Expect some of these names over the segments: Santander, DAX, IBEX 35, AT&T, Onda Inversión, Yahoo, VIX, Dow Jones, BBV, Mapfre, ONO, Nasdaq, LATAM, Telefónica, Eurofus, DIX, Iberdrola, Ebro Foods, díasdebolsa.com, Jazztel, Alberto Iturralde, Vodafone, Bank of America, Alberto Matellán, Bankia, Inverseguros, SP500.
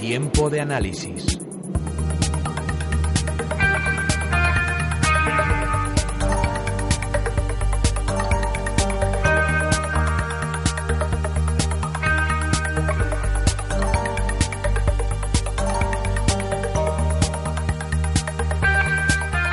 Tiempo de análisis.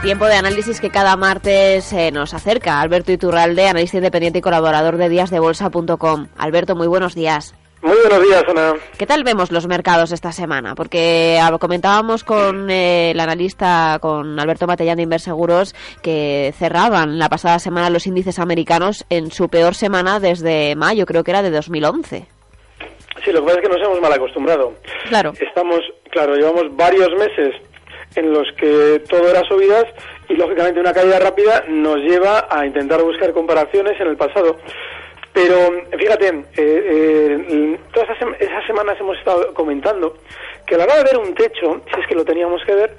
Tiempo de análisis que cada martes nos acerca Alberto Iturralde, analista independiente y colaborador de díasdebolsa.com. Alberto, muy buenos días. Muy buenos días, Ana. ¿Qué tal vemos los mercados esta semana? Porque comentábamos con el analista, con Alberto Matellán de Inverseguros, que cerraban la pasada semana los índices americanos en su peor semana desde mayo, creo que era de 2011. Sí, lo que pasa es que nos hemos mal acostumbrado. Claro. Llevamos varios meses en los que todo era subidas y, lógicamente, una caída rápida nos lleva a intentar buscar comparaciones en el pasado. Pero fíjate, todas esas semanas hemos estado comentando que a la hora de ver un techo, si es que lo teníamos que ver,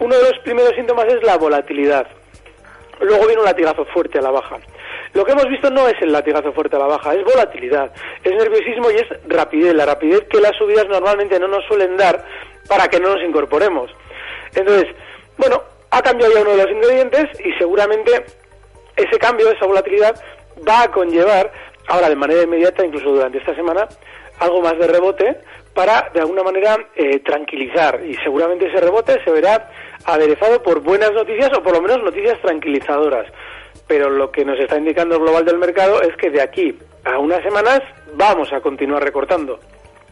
uno de los primeros síntomas es la volatilidad. Luego viene un latigazo fuerte a la baja. Lo que hemos visto no es el latigazo fuerte a la baja, es volatilidad, es nerviosismo y es rapidez, la rapidez que las subidas normalmente no nos suelen dar para que no nos incorporemos. Entonces, bueno, ha cambiado ya uno de los ingredientes y seguramente ese cambio, esa volatilidad, va a conllevar, ahora de manera inmediata, incluso durante esta semana, algo más de rebote para, de alguna manera, tranquilizar. Y seguramente ese rebote se verá aderezado por buenas noticias o por lo menos noticias tranquilizadoras. Pero lo que nos está indicando el global del mercado es que de aquí a unas semanas vamos a continuar recortando.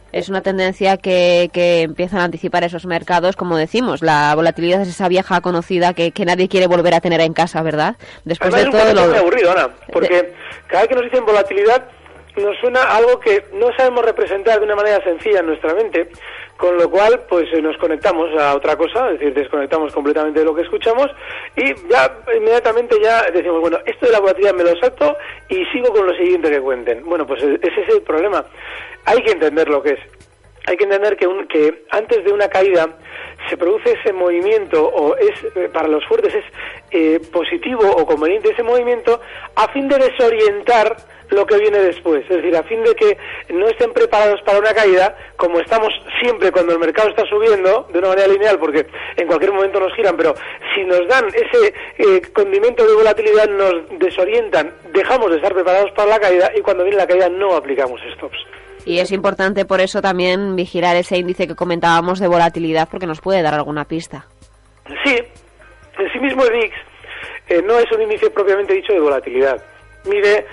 Es una tendencia que empiezan a anticipar esos mercados, como decimos. La volatilidad es esa vieja conocida que nadie quiere volver a tener en casa, ¿verdad? Después además, de todo lo aburrido, Ana, porque cada vez que nos dicen volatilidad nos suena algo que no sabemos representar de una manera sencilla en nuestra mente, con lo cual pues nos conectamos a otra cosa, es decir, desconectamos completamente de lo que escuchamos y ya inmediatamente ya decimos, bueno, esto de la volatilidad me lo salto y sigo con lo siguiente que cuenten. Bueno, pues ese es el problema. Hay que entender lo que es. Hay que entender que antes de una caída se produce ese movimiento, o es para los fuertes es positivo o conveniente ese movimiento a fin de desorientar lo que viene después. Es decir, a fin de que no estén preparados para una caída, como estamos siempre cuando el mercado está subiendo de una manera lineal, porque en cualquier momento nos giran, pero si nos dan ese condimento de volatilidad nos desorientan, dejamos de estar preparados para la caída y cuando viene la caída no aplicamos stops. Y es importante por eso también vigilar ese índice que comentábamos de volatilidad porque nos puede dar alguna pista. Sí, en sí mismo el VIX no es un índice propiamente dicho de volatilidad. Mide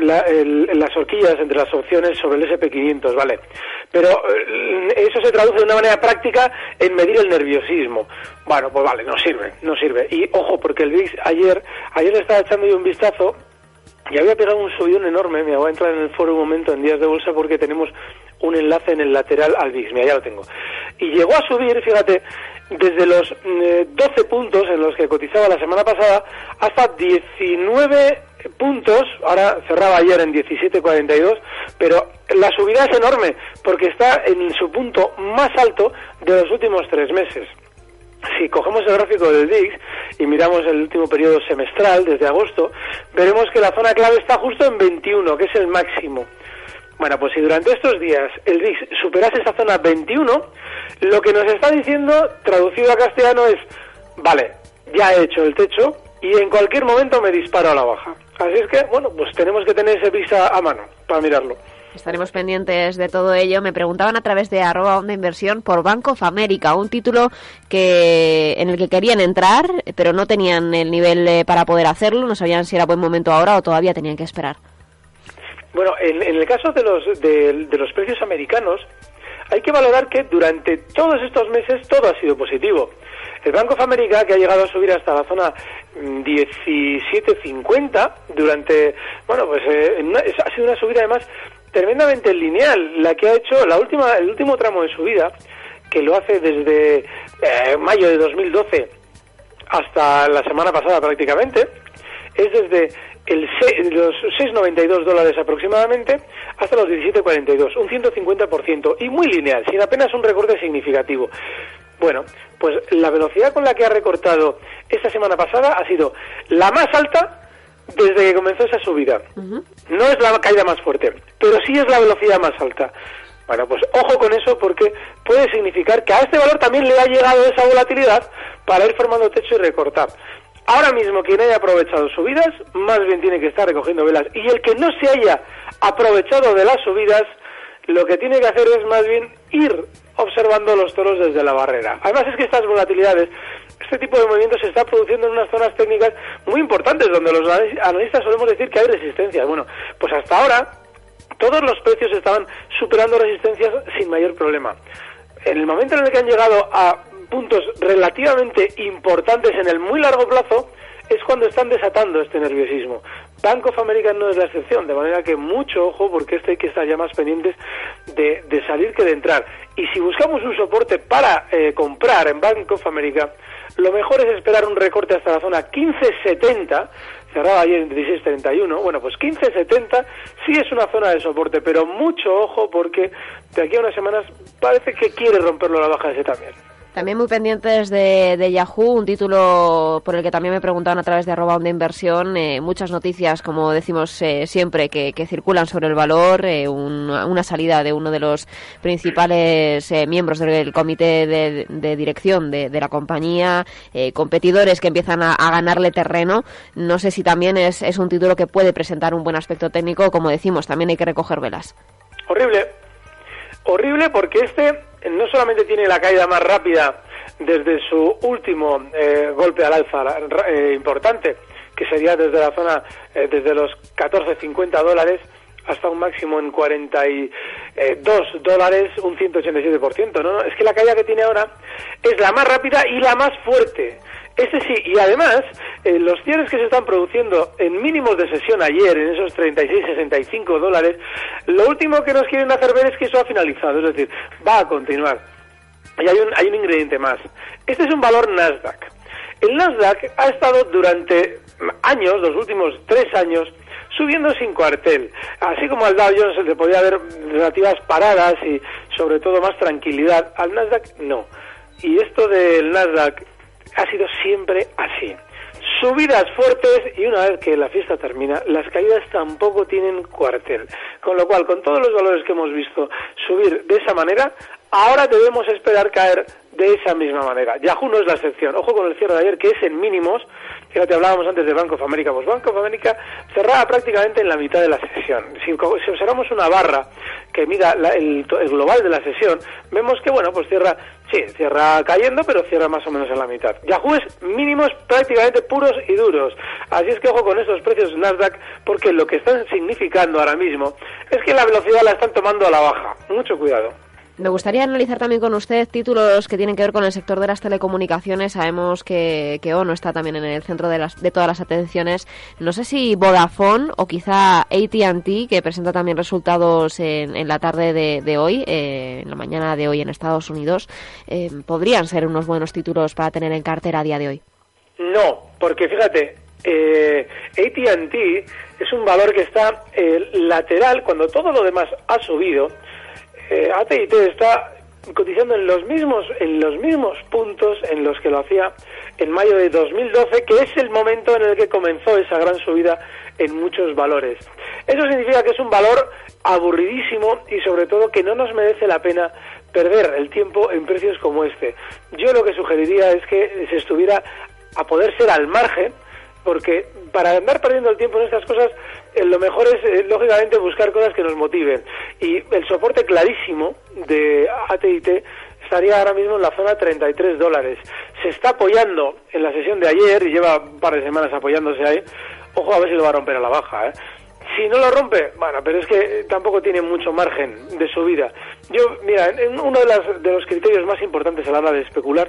las horquillas entre las opciones sobre el SP500, ¿vale? Pero eso se traduce de una manera práctica en medir el nerviosismo. Bueno, pues vale, no sirve. Y ojo, porque el VIX ayer le estaba echando yo un vistazo. Y había pegado un subidón enorme. Mira, voy a entrar en el foro un momento en Días de Bolsa porque tenemos un enlace en el lateral al VIX. Mira, ya lo tengo. Y llegó a subir, fíjate, desde los 12 puntos en los que cotizaba la semana pasada hasta 19 puntos. Ahora cerraba ayer en 17.42, pero la subida es enorme porque está en su punto más alto de los últimos 3 meses. Si cogemos el gráfico del DIX y miramos el último periodo semestral, desde agosto, veremos que la zona clave está justo en 21, que es el máximo. Bueno, pues si durante estos días el DIX superase esta zona 21, lo que nos está diciendo, traducido a castellano, es, vale, ya he hecho el techo y en cualquier momento me disparo a la baja. Así es que, bueno, pues tenemos que tener ese VIX a mano para mirarlo. Estaremos pendientes de todo ello. Me preguntaban a través de @Onda Inversión por Bank of America, un título en el que querían entrar, pero no tenían el nivel para poder hacerlo. No sabían si era buen momento ahora o todavía tenían que esperar. Bueno, en el caso de los precios americanos, hay que valorar que durante todos estos meses todo ha sido positivo. El Bank of America, que ha llegado a subir hasta la zona 17.50 durante, bueno, pues ha sido una subida además tremendamente lineal, la que ha hecho el último tramo de subida, que lo hace desde mayo de 2012 hasta la semana pasada prácticamente, es desde los 6,92 dólares aproximadamente hasta los 17,42, un 150%, y muy lineal, sin apenas un recorte significativo. Bueno, pues la velocidad con la que ha recortado esta semana pasada ha sido la más alta desde que comenzó esa subida. Uh-huh. No es la caída más fuerte, pero sí es la velocidad más alta. Bueno, pues ojo con eso, porque puede significar que a este valor también le ha llegado esa volatilidad para ir formando techo y recortar. Ahora mismo quien haya aprovechado subidas, más bien tiene que estar recogiendo velas. Y el que no se haya aprovechado de las subidas, lo que tiene que hacer es más bien ir observando los toros desde la barrera. Además es que estas volatilidades, este tipo de movimientos se está produciendo en unas zonas técnicas muy importantes, donde los analistas solemos decir que hay resistencias. Bueno, pues hasta ahora todos los precios estaban superando resistencias sin mayor problema. En el momento en el que han llegado a puntos relativamente importantes en el muy largo plazo, es cuando están desatando este nerviosismo. Bank of America no es la excepción, de manera que mucho ojo, porque hay que estar ya más pendientes de salir que de entrar. Y si buscamos un soporte para comprar en Bank of America, lo mejor es esperar un recorte hasta la zona 15.70, cerraba ayer en 16.31, bueno, pues 15.70 sí es una zona de soporte, pero mucho ojo, porque de aquí a unas semanas parece que quiere romperlo a la baja ese también. También muy pendientes de Yahoo, un título por el que también me preguntaban a través de @Onda Inversión, muchas noticias, como decimos siempre, que circulan sobre el valor, una salida de uno de los principales miembros del comité de dirección de la compañía, competidores que empiezan a ganarle terreno. No sé si también es un título que puede presentar un buen aspecto técnico, como decimos, también hay que recoger velas. Horrible porque no solamente tiene la caída más rápida desde su último golpe al alza importante, que sería desde la zona, desde los 14,50 dólares hasta un máximo en 42 dólares, un 187%. ¿No? Es que la caída que tiene ahora es la más rápida y la más fuerte. Este sí, y además, los cierres que se están produciendo en mínimos de sesión ayer, en esos 36-65 dólares, lo último que nos quieren hacer ver es que eso ha finalizado, es decir, va a continuar. Y hay un ingrediente más. Este es un valor Nasdaq. El Nasdaq ha estado durante años, los últimos 3 años, subiendo sin cuartel. Así como al Dow Jones se le podía ver relativas paradas y, sobre todo, más tranquilidad, al Nasdaq no. Y esto del Nasdaq ha sido siempre así. Subidas fuertes, y una vez que la fiesta termina, las caídas tampoco tienen cuartel. Con lo cual, con todos los valores que hemos visto subir de esa manera, ahora debemos esperar caer de esa misma manera. Yahoo no es la excepción. Ojo con el cierre de ayer, que es en mínimos. Fíjate, hablábamos antes de Bank of America. Pues Bank of America cerraba prácticamente en la mitad de la sesión. Si observamos una barra que mida el global de la sesión, vemos que, bueno, pues cierra cayendo, pero cierra más o menos en la mitad. Yahoo es mínimos prácticamente puros y duros. Así es que ojo con estos precios Nasdaq, porque lo que están significando ahora mismo es que la velocidad la están tomando a la baja. Mucho cuidado. Me gustaría analizar también con usted títulos que tienen que ver con el sector de las telecomunicaciones. Sabemos que ONO está también en el centro de todas las atenciones. No sé si Vodafone o quizá AT&T, que presenta también resultados en la tarde de hoy, en la mañana de hoy en Estados Unidos, podrían ser unos buenos títulos para tener en cartera a día de hoy. No, porque fíjate, AT&T es un valor que está lateral cuando todo lo demás ha subido. AT&T está cotizando en los mismos puntos en los que lo hacía en mayo de 2012, que es el momento en el que comenzó esa gran subida en muchos valores. Eso significa que es un valor aburridísimo y, sobre todo, que no nos merece la pena perder el tiempo en precios como este. Yo lo que sugeriría es que se estuviera a poder ser al margen, porque para andar perdiendo el tiempo en estas cosas, lo mejor es, lógicamente, buscar cosas que nos motiven. Y el soporte clarísimo de AT&T estaría ahora mismo en la zona 33 dólares. Se está apoyando en la sesión de ayer y lleva un par de semanas apoyándose ahí. Ojo a ver si lo va a romper a la baja, ¿eh? Si no lo rompe, bueno, pero es que tampoco tiene mucho margen de subida. Yo, mira, uno de los criterios más importantes a la hora de especular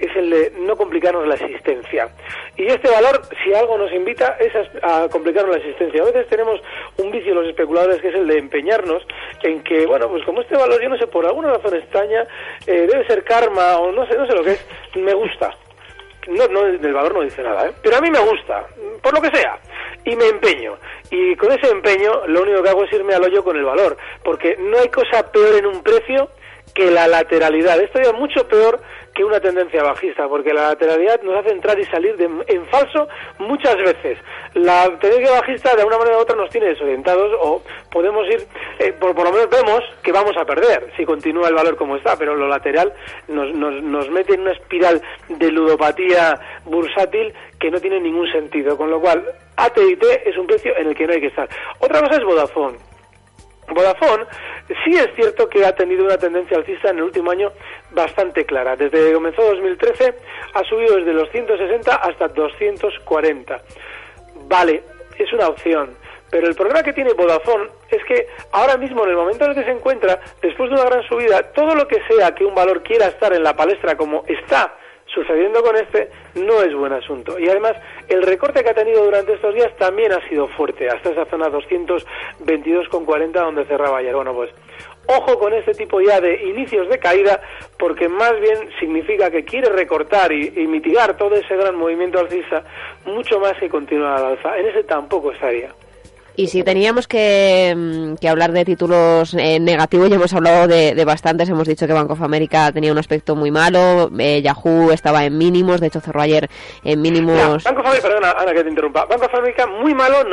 es el de no complicarnos la existencia. Y este valor, si algo nos invita, es a complicarnos la existencia. A veces tenemos un vicio los especuladores, que es el de empeñarnos en que, bueno, pues como este valor, yo no sé, por alguna razón extraña, debe ser karma o no sé lo que es, me gusta. No, el valor no dice nada, ¿eh? Pero a mí me gusta, por lo que sea, y me empeño. Y con ese empeño lo único que hago es irme al hoyo con el valor, porque no hay cosa peor en un precio que la lateralidad. Esto ya es mucho peor que una tendencia bajista, porque la lateralidad nos hace entrar y salir en falso muchas veces. La tendencia bajista de una manera u otra nos tiene desorientados, o podemos ir, por lo menos vemos que vamos a perder si continúa el valor como está, pero lo lateral nos mete en una espiral de ludopatía bursátil que no tiene ningún sentido, con lo cual AT&T es un precio en el que no hay que estar. Otra cosa es Vodafone. Sí es cierto que ha tenido una tendencia alcista en el último año bastante clara. Desde que comenzó 2013 ha subido desde los 160 hasta 240. Vale, es una opción. Pero el problema que tiene Vodafone es que ahora mismo, en el momento en el que se encuentra, después de una gran subida, todo lo que sea que un valor quiera estar en la palestra como está sucediendo con este, no es buen asunto. Y además, el recorte que ha tenido durante estos días también ha sido fuerte, hasta esa zona 222,40 donde cerraba ayer. Bueno, pues ojo con este tipo ya de inicios de caída, porque más bien significa que quiere recortar y mitigar todo ese gran movimiento alcista, mucho más que continuar al alza. En ese tampoco estaría. Y si teníamos que hablar de títulos negativos, ya hemos hablado de bastantes. Hemos dicho que Bank of America tenía un aspecto muy malo, Yahoo estaba en mínimos, de hecho cerró ayer en mínimos. Bank of America, perdona Ana que te interrumpa, Bank of America muy malo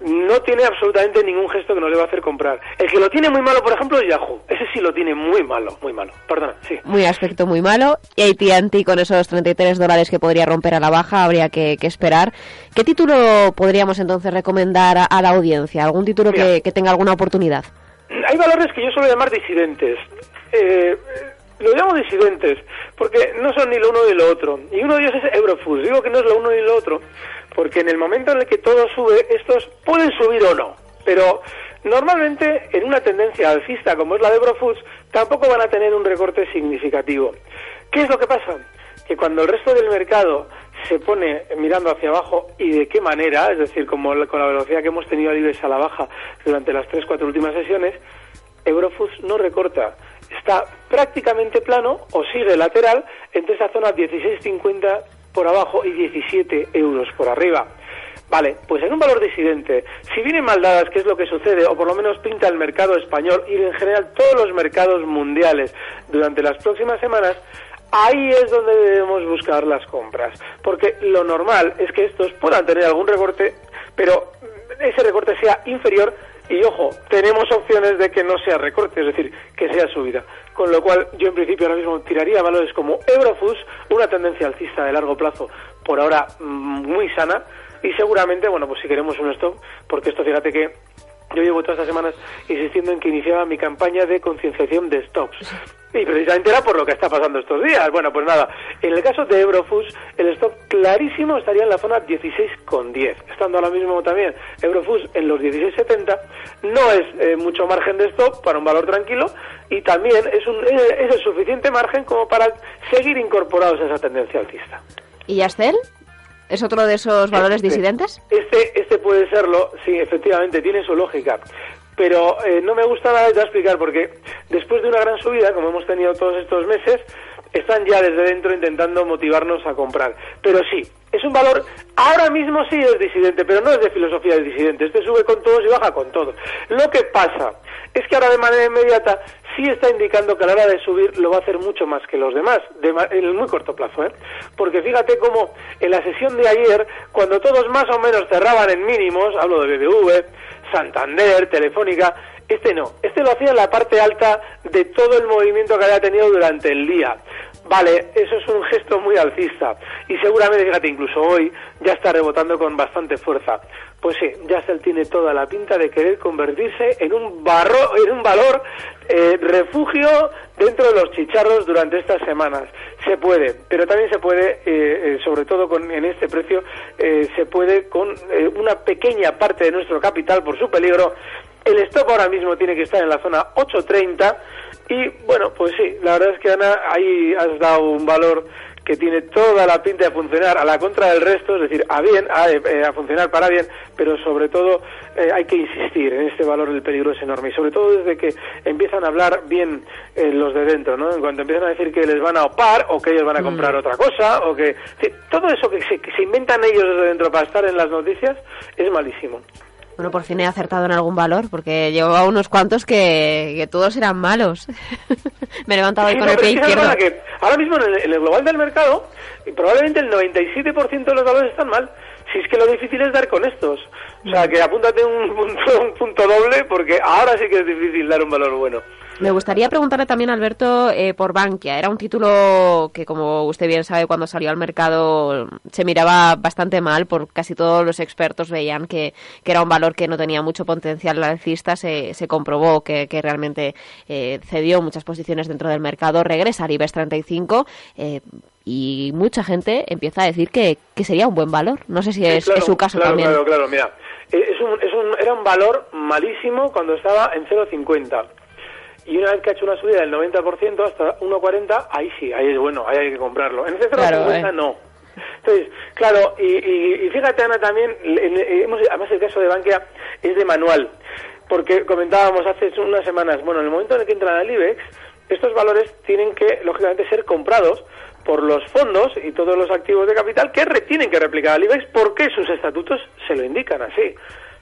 no tiene absolutamente ningún gesto que nos le va a hacer comprar. El que lo tiene muy malo, por ejemplo, es Yahoo. Ese sí lo tiene muy malo, perdona, sí. Muy aspecto muy malo, y AT&T con esos $33 que podría romper a la baja, habría que esperar. ¿Qué título podríamos entonces recomendar a la audiencia? ¿Algún título que tenga alguna oportunidad? Hay valores que yo suelo llamar disidentes. Lo llamo disidentes porque no son ni lo uno ni lo otro. Y uno de ellos es Eurofus. Digo que no es lo uno ni lo otro porque en el momento en el que todo sube, estos pueden subir o no. Pero normalmente en una tendencia alcista como es la de Ebro Foods tampoco van a tener un recorte significativo. ¿Qué es lo que pasa? Que cuando el resto del mercado se pone mirando hacia abajo, y de qué manera, es decir, como con la velocidad que hemos tenido al IBEX a la baja durante las 3-4 últimas sesiones, Eurofus no recorta. Está prácticamente plano o sigue lateral entre esa zona 16,50 por abajo y 17 euros por arriba. Vale, pues en un valor disidente, si vienen mal dadas, que es lo que sucede, o por lo menos pinta el mercado español y en general todos los mercados mundiales durante las próximas semanas, ahí es donde debemos buscar las compras, porque lo normal es que estos puedan tener algún recorte, pero ese recorte sea inferior. Y ojo, tenemos opciones de que no sea recorte, es decir, que sea subida. Con lo cual, yo en principio ahora mismo tiraría valores como Eurofus, una tendencia alcista de largo plazo, por ahora muy sana. Y seguramente, bueno, pues si queremos un stop, porque esto, fíjate que yo llevo todas estas semanas insistiendo en que iniciaba mi campaña de concienciación de stocks. Y precisamente era por lo que está pasando estos días. Bueno, pues nada, en el caso de Eurofus, el stop clarísimo estaría en la zona 16,10. Estando ahora mismo también Eurofus en los 16,70, no es mucho margen de stop para un valor tranquilo, y también es el suficiente margen como para seguir incorporados a esa tendencia alcista. ¿Y Jazztel? ¿Es otro de esos valores disidentes? Este puede serlo, sí, efectivamente, tiene su lógica. Pero no me gusta nada, de explicar, porque después de una gran subida, como hemos tenido todos estos meses, están ya desde dentro intentando motivarnos a comprar. Pero sí, es un valor, ahora mismo sí es disidente, pero no es de filosofía del disidente. Este sube con todos y baja con todos. Lo que pasa es que ahora de manera inmediata sí está indicando que a la hora de subir lo va a hacer mucho más que los demás, en el muy corto plazo, ¿eh? Porque fíjate cómo en la sesión de ayer, cuando todos más o menos cerraban en mínimos, hablo de BBV, Santander, Telefónica, este lo hacía en la parte alta de todo el movimiento que había tenido durante el día. Vale, eso es un gesto muy alcista, y seguramente, fíjate, incluso hoy ya está rebotando con bastante fuerza. Pues sí, Jazztel tiene toda la pinta de querer convertirse en un valor refugio dentro de los chicharros durante estas semanas. Se puede, pero también se puede, sobre todo en este precio, se puede con una pequeña parte de nuestro capital por su peligro. El stop ahora mismo tiene que estar en la zona 8.30 y, bueno, pues sí, la verdad es que, Ana, ahí has dado un valor que tiene toda la pinta de funcionar a la contra del resto, es decir, a funcionar para bien, pero sobre todo hay que insistir en este valor, el peligro es enorme, y sobre todo desde que empiezan a hablar bien los de dentro, ¿no? En cuanto empiezan a decir que les van a opar, o que ellos van a comprar otra cosa, o que... todo eso que se inventan ellos desde dentro para estar en las noticias es malísimo. Bueno, por fin he acertado en algún valor, porque llevaba unos cuantos que todos eran malos. Me he levantado hoy con el pie izquierdo. Ahora mismo en el global del mercado, probablemente el 97% de los valores están mal. Si es que lo difícil es dar con estos. O sea, que apúntate un punto doble, porque ahora sí que es difícil dar un valor bueno. Me gustaría preguntarle también a Alberto por Bankia. Era un título que, como usted bien sabe, cuando salió al mercado se miraba bastante mal, por casi todos los expertos veían que era un valor que no tenía mucho potencial alcista. Se comprobó que realmente cedió muchas posiciones dentro del mercado. Regresa al IBEX 35 y mucha gente empieza a decir que sería un buen valor. No sé si es su caso también. Claro, mira. Era un valor malísimo cuando estaba en 0,50. Y una vez que ha hecho una subida del 90% hasta 1,40, ahí sí, ahí es bueno, ahí hay que comprarlo. En ese 0,50 no. Entonces, claro, y fíjate, Ana, también, además el caso de Bankia es de manual, porque comentábamos hace unas semanas, bueno, en el momento en el que entran al IBEX, estos valores tienen que, lógicamente, ser comprados por los fondos y todos los activos de capital que tienen que replicar al IBEX porque sus estatutos se lo indican así.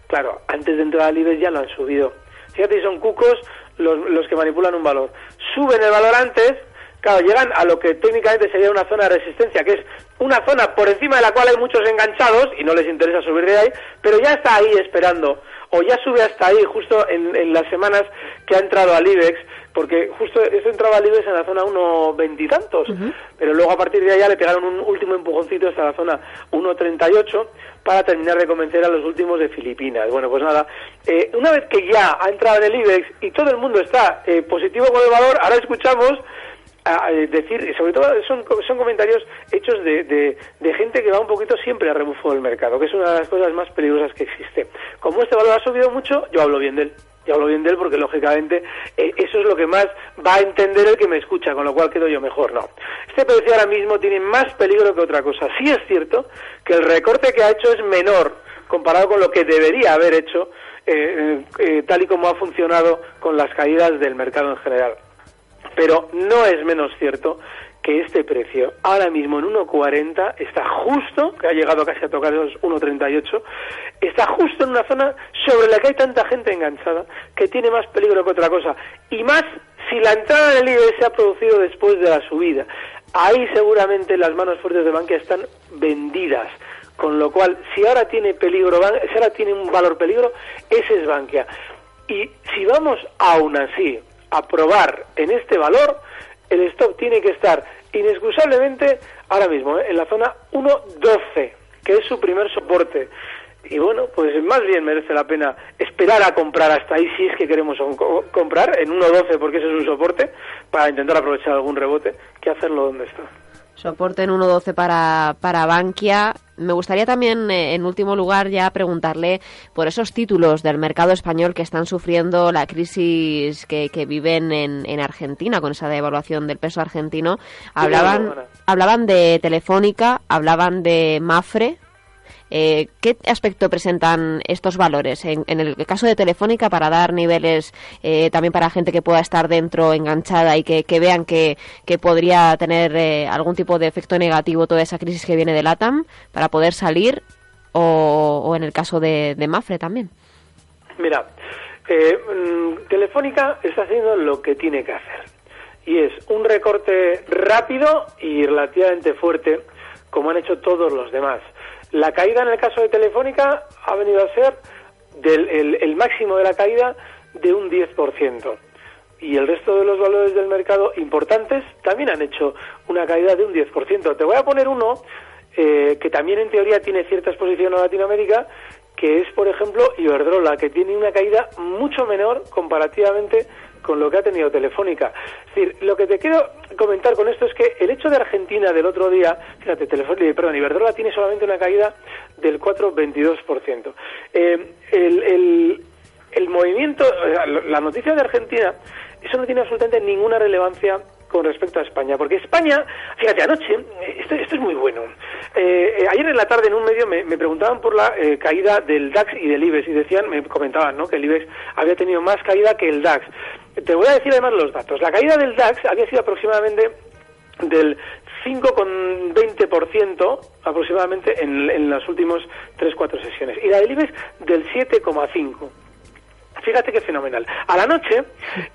Claro, antes de entrar al IBEX ya lo han subido. Fíjate, si son cucos los que manipulan un valor. Suben el valor antes, claro, llegan a lo que técnicamente sería una zona de resistencia, que es una zona por encima de la cual hay muchos enganchados y no les interesa subir de ahí, pero ya está ahí esperando, o ya sube hasta ahí justo en las semanas que ha entrado al IBEX, porque justo eso entraba al IBEX en la zona 1,20 y tantos, pero luego a partir de allá le pegaron un último empujoncito hasta la zona 1,38 para terminar de convencer a los últimos de Filipinas. Bueno, pues nada, una vez que ya ha entrado en el IBEX y todo el mundo está positivo con el valor, ahora escuchamos decir, sobre todo son comentarios hechos de gente que va un poquito siempre a rebufo del mercado, que es una de las cosas más peligrosas que existe. Como este valor ha subido mucho, yo hablo bien de él. Yo hablo bien de él porque, lógicamente, eso es lo que más va a entender el que me escucha, con lo cual quedo yo mejor, ¿no? Este precio ahora mismo tiene más peligro que otra cosa. Sí es cierto que el recorte que ha hecho es menor comparado con lo que debería haber hecho, tal y como ha funcionado con las caídas del mercado en general. Pero no es menos cierto que este precio, ahora mismo en 1,40, está justo, que ha llegado casi a tocar los 1,38, está justo en una zona sobre la que hay tanta gente enganchada, que tiene más peligro que otra cosa, y más si la entrada en el IBEX se ha producido después de la subida. Ahí seguramente las manos fuertes de Bankia están vendidas, con lo cual, si ahora tiene un valor peligro, ese es Bankia. Y si vamos aún así a probar en este valor, el stop tiene que estar inexcusablemente ahora mismo en la zona 1.12, que es su primer soporte. Y bueno, pues más bien merece la pena esperar a comprar hasta ahí, si es que queremos comprar en 1.12, porque ese es un soporte, para intentar aprovechar algún rebote, que hacerlo donde está. Soporte en 1.12 para Bankia. Me gustaría también, en último lugar, ya preguntarle por esos títulos del mercado español que están sufriendo la crisis que viven en Argentina, con esa devaluación del peso argentino. Hablaban de Telefónica, hablaban de Mapfre. ¿Qué aspecto presentan estos valores? En el caso de Telefónica, para dar niveles también para gente que pueda estar dentro enganchada y que vean que podría tener algún tipo de efecto negativo toda esa crisis que viene de LATAM para poder salir, o en el caso de Mapfre también. Mira, Telefónica está haciendo lo que tiene que hacer, y es un recorte rápido y relativamente fuerte, como han hecho todos los demás. La caída en el caso de Telefónica ha venido a ser el máximo de la caída de un 10%. Y el resto de los valores del mercado importantes también han hecho una caída de un 10%. Te voy a poner uno que también en teoría tiene cierta exposición a Latinoamérica, que es, por ejemplo, Iberdrola, que tiene una caída mucho menor comparativamente con lo que ha tenido Telefónica. Es decir, lo que te quiero comentar con esto es que el hecho de Argentina del otro día, fíjate, Iberdrola tiene solamente una caída del 4,22%. El movimiento, la noticia de Argentina, eso no tiene absolutamente ninguna relevancia con respecto a España, porque España, fíjate, anoche, esto es muy bueno, ayer en la tarde en un medio me preguntaban por la caída del DAX y del IBEX, y decían, me comentaban, ¿no?, que el IBEX había tenido más caída que el DAX. Te voy a decir además los datos. La caída del DAX había sido aproximadamente del 5,20% aproximadamente en las últimas 3-4 sesiones, y la del IBEX del 7,5%. Fíjate qué fenomenal. A la noche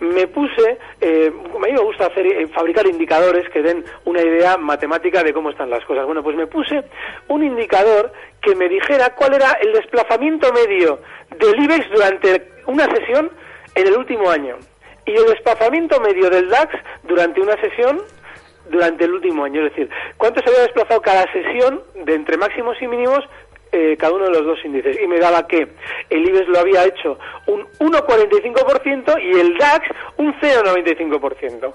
me puse, a mí me gusta fabricar indicadores que den una idea matemática de cómo están las cosas. Bueno, pues me puse un indicador que me dijera cuál era el desplazamiento medio del IBEX durante una sesión en el último año y el desplazamiento medio del DAX durante una sesión durante el último año. Es decir, cuánto se había desplazado cada sesión de entre máximos y mínimos cada uno de los dos índices, y me daba que el IBEX lo había hecho un 1,45% y el DAX un 0,95%.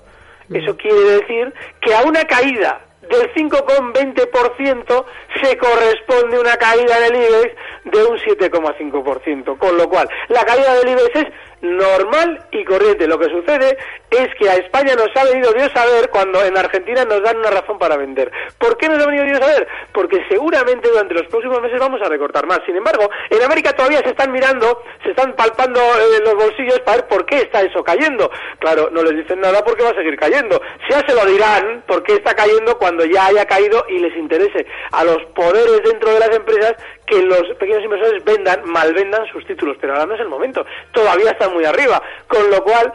Eso quiere decir que a una caída del 5,20% se corresponde una caída en el IBEX de un 7,5%, con lo cual la caída del IBEX es normal y corriente. Lo que sucede es que a España nos ha venido Dios a ver cuando en Argentina nos dan una razón para vender. ¿Por qué nos ha venido Dios a ver? Porque seguramente durante los próximos meses vamos a recortar más. Sin embargo, en América todavía se están mirando, se están palpando los bolsillos para ver por qué está eso cayendo. Claro, no les dicen nada porque va a seguir cayendo. Ya se lo dirán por qué está cayendo cuando ya haya caído y les interese a los poderes dentro de las empresas que los pequeños inversores vendan, malvendan sus títulos, pero ahora no es el momento, todavía están muy arriba, con lo cual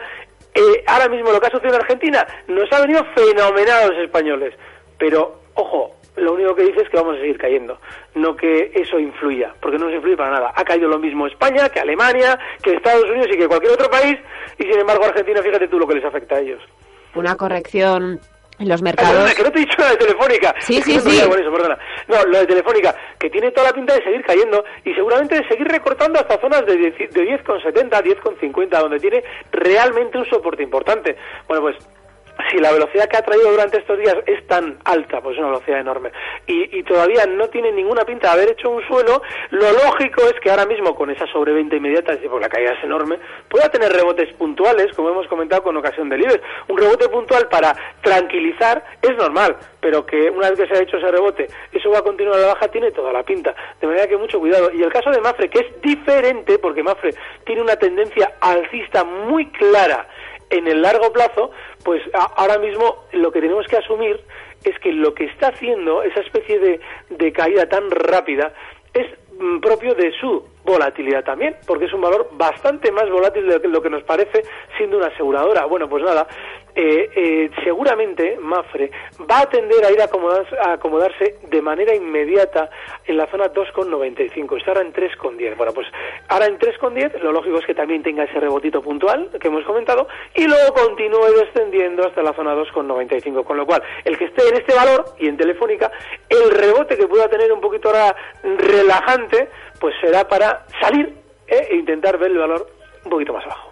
ahora mismo lo que ha sucedido en Argentina nos ha venido fenomenal a los españoles, pero ojo, lo único que dice es que vamos a seguir cayendo, no que eso influya, porque no nos influye para nada. Ha caído lo mismo España, que Alemania, que Estados Unidos y que cualquier otro país, y sin embargo Argentina, fíjate tú lo que les afecta a ellos. Una corrección en los mercados. Perdona, que no te he dicho lo de Telefónica. Sí. No, lo de Telefónica, que tiene toda la pinta de seguir cayendo y seguramente de seguir recortando hasta zonas de 10,70, 10,50, donde tiene realmente un soporte importante. Bueno, pues si la velocidad que ha traído durante estos días es tan alta, pues es una velocidad enorme, y todavía no tiene ninguna pinta de haber hecho un suelo, lo lógico es que ahora mismo con esa sobreventa inmediata, es decir, porque la caída es enorme, pueda tener rebotes puntuales, como hemos comentado con ocasión del IBEX. Un rebote puntual para tranquilizar es normal, pero que una vez que se ha hecho ese rebote, eso va a continuar a la baja, tiene toda la pinta. De manera que mucho cuidado. Y el caso de Mapfre, que es diferente, porque Mapfre tiene una tendencia alcista muy clara en el largo plazo, pues ahora mismo lo que tenemos que asumir es que lo que está haciendo esa especie de caída tan rápida es propio de su volatilidad también, porque es un valor bastante más volátil de lo que nos parece siendo una aseguradora. Bueno, pues nada, seguramente Mapfre va a tender a ir a acomodarse de manera inmediata en la zona 2,95, está ahora en 3,10. Bueno, pues ahora en 3,10 lo lógico es que también tenga ese rebotito puntual que hemos comentado y luego continúe descendiendo hasta la zona 2,95, con lo cual el que esté en este valor y en Telefónica, el rebote que pueda tener un poquito ahora relajante, pues será para salir e intentar ver el valor un poquito más bajo.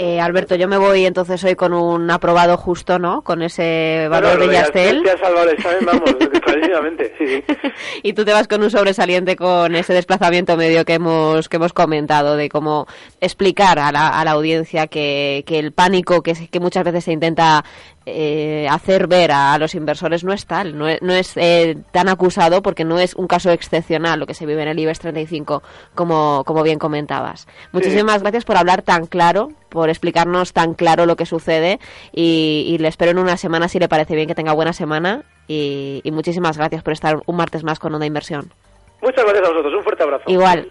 Alberto, yo me voy entonces hoy con un aprobado justo, ¿no? Con ese valor de Jazztel. Te has salvado el examen, vamos, clarísimamente, sí. Y tú te vas con un sobresaliente con ese desplazamiento medio que hemos comentado, de cómo explicar a la audiencia que el pánico que muchas veces se intenta hacer ver a los inversores no es tal, no es tan acusado, porque no es un caso excepcional lo que se vive en el IBEX 35, como bien comentabas. Muchísimas gracias por hablar tan claro, por explicarnos tan claro lo que sucede, y le espero en una semana, si le parece bien, que tenga buena semana, y muchísimas gracias por estar un martes más con Onda Inversión. Muchas gracias a vosotros, un fuerte abrazo. Igual.